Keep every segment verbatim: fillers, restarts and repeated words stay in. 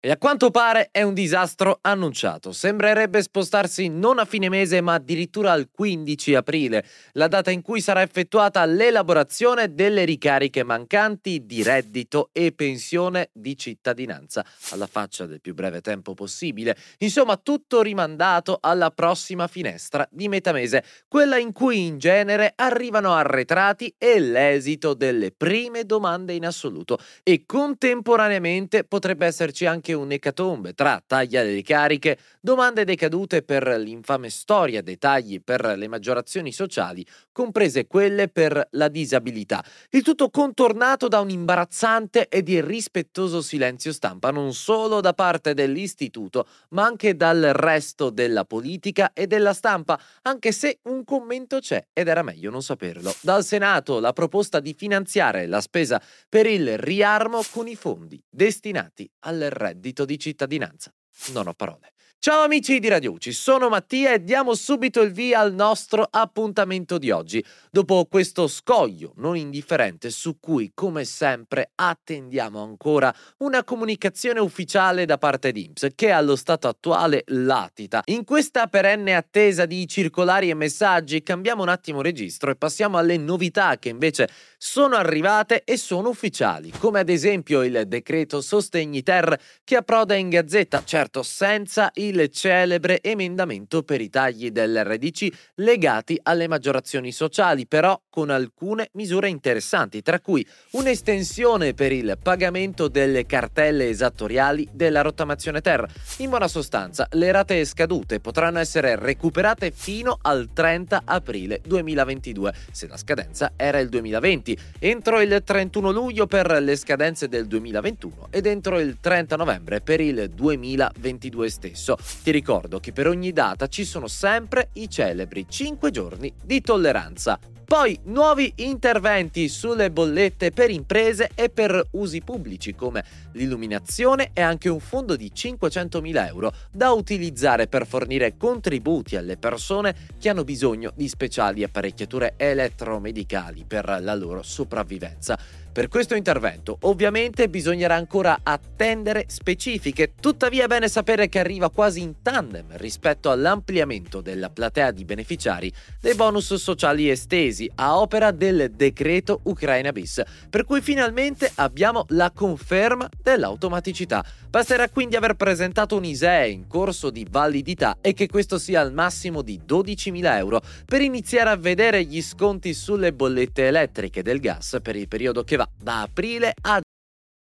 E a quanto pare è un disastro annunciato. Sembrerebbe spostarsi non a fine mese ma addirittura al quindici aprile, la data in cui sarà effettuata l'elaborazione delle ricariche mancanti di reddito e pensione di cittadinanza, alla faccia del più breve tempo possibile. Insomma, tutto rimandato alla prossima finestra di metà mese, quella in cui in genere arrivano arretrati e l'esito delle prime domande in assoluto. E contemporaneamente potrebbe esserci anche un'ecatombe tra taglia delle cariche, domande decadute per l'infame storia dei tagli per le maggiorazioni sociali, comprese quelle per la disabilità. Il tutto contornato da un imbarazzante ed irrispettoso silenzio stampa, non solo da parte dell'istituto, ma anche dal resto della politica e della stampa, anche se un commento c'è ed era meglio non saperlo. Dal Senato la proposta di finanziare la spesa per il riarmo con i fondi destinati al reddito di cittadinanza. Non ho parole. Ciao amici di Radio Uci, sono Mattia e diamo subito il via al nostro appuntamento di oggi. Dopo questo scoglio non indifferente su cui, come sempre, attendiamo ancora una comunicazione ufficiale da parte di I N P S che allo stato attuale latita. In questa perenne attesa di circolari e messaggi cambiamo un attimo registro e passiamo alle novità che invece sono arrivate e sono ufficiali, come ad esempio il Decreto Sostegni Ter che approda in Gazzetta, certo senza il il celebre emendamento per i tagli dell'R D C legati alle maggiorazioni sociali, però con alcune misure interessanti, tra cui un'estensione per il pagamento delle cartelle esattoriali della Rottamazione Ter. In buona sostanza, le rate scadute potranno essere recuperate fino al trenta aprile duemilaventidue, se la scadenza era il duemilaventi, entro il trentuno luglio per le scadenze del duemilaventuno ed entro il trenta novembre per il duemilaventidue stesso. Ti ricordo che per ogni data ci sono sempre i celebri cinque giorni di tolleranza. Poi nuovi interventi sulle bollette per imprese e per usi pubblici come l'illuminazione e anche un fondo di cinquecentomila euro da utilizzare per fornire contributi alle persone che hanno bisogno di speciali apparecchiature elettromedicali per la loro sopravvivenza. Per questo intervento ovviamente bisognerà ancora attendere specifiche, tuttavia è bene sapere che arriva quasi in tandem rispetto all'ampliamento della platea di beneficiari dei bonus sociali estesi a opera del decreto Ucraina bis, per cui finalmente abbiamo la conferma dell'automaticità. Basterà quindi aver presentato un I S E E in corso di validità e che questo sia al massimo di dodicimila euro per iniziare a vedere gli sconti sulle bollette elettriche del gas per il periodo che va da aprile a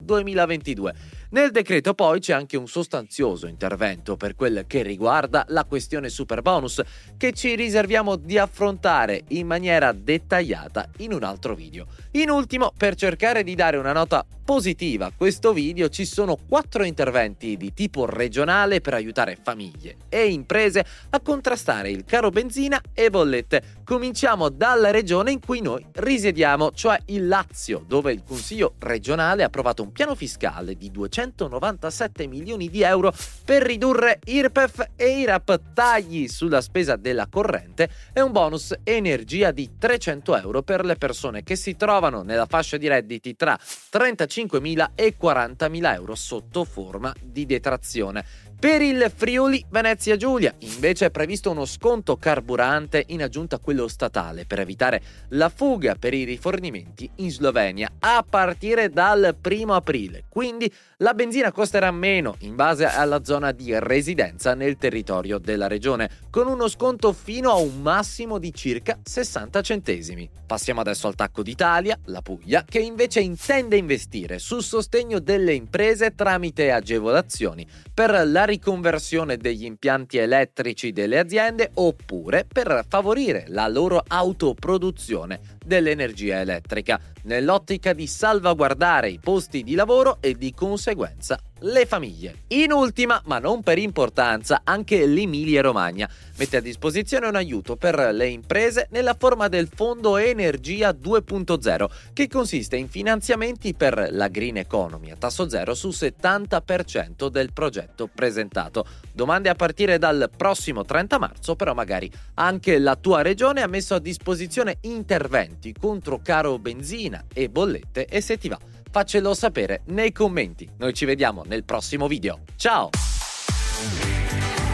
duemilaventidue. Nel decreto poi c'è anche un sostanzioso intervento per quel che riguarda la questione superbonus, che ci riserviamo di affrontare in maniera dettagliata in un altro video. In ultimo, per cercare di dare una nota positiva a questo video, ci sono quattro interventi di tipo regionale per aiutare famiglie e imprese a contrastare il caro benzina e bollette. Cominciamo dalla regione in cui noi risiediamo, cioè il Lazio, dove il Consiglio regionale ha approvato un piano fiscale di duecentonovantasette milioni di euro per ridurre I R P E F e I R A P, tagli sulla spesa della corrente e un bonus energia di trecento euro per le persone che si trovano nella fascia di redditi tra trentacinquemila e quarantamila euro sotto forma di detrazione. Per il Friuli Venezia Giulia invece è previsto uno sconto carburante in aggiunta a quello statale per evitare la fuga per i rifornimenti in Slovenia a partire dal primo aprile, quindi la benzina costerà meno in base alla zona di residenza nel territorio della regione, con uno sconto fino a un massimo di circa sessanta centesimi. Passiamo adesso al tacco d'Italia, la Puglia, che invece intende investire sul sostegno delle imprese tramite agevolazioni per la riconversione degli impianti elettrici delle aziende oppure per favorire la loro autoproduzione dell'energia elettrica, nell'ottica di salvaguardare i posti di lavoro e di conseguenza le famiglie. In ultima, ma non per importanza, anche l'Emilia-Romagna mette a disposizione un aiuto per le imprese nella forma del Fondo Energia due punto zero, che consiste in finanziamenti per la green economy a tasso zero su settanta per cento del progetto presentato. Domande a partire dal prossimo trenta marzo, però magari anche la tua regione ha messo a disposizione interventi contro caro benzina e bollette, e se ti va faccelo sapere nei commenti. Noi ci vediamo nel prossimo video. Ciao!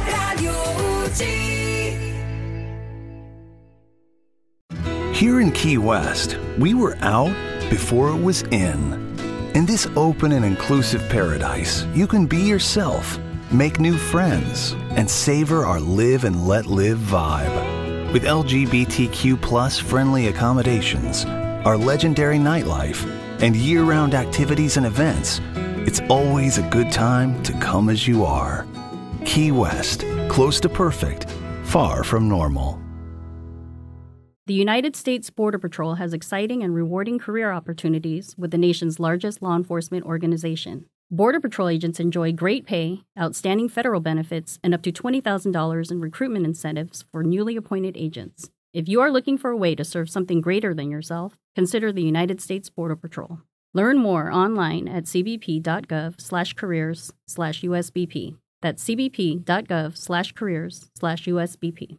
Radio Uci. Here in Key West, we were out before it was in. In this open and inclusive paradise, you can be yourself, make new friends, and savor our live and let live vibe. With L G B T Q plus friendly accommodations, our legendary nightlife, and year-round activities and events, it's always a good time to come as you are. Key West, close to perfect, far from normal. The United States Border Patrol has exciting and rewarding career opportunities with the nation's largest law enforcement organization. Border Patrol agents enjoy great pay, outstanding federal benefits, and up to twenty thousand dollars in recruitment incentives for newly appointed agents. If you are looking for a way to serve something greater than yourself, consider the United States Border Patrol. Learn more online at c b p dot gov slash careers slash U S B P. That's c b p dot gov slash careers slash U S B P.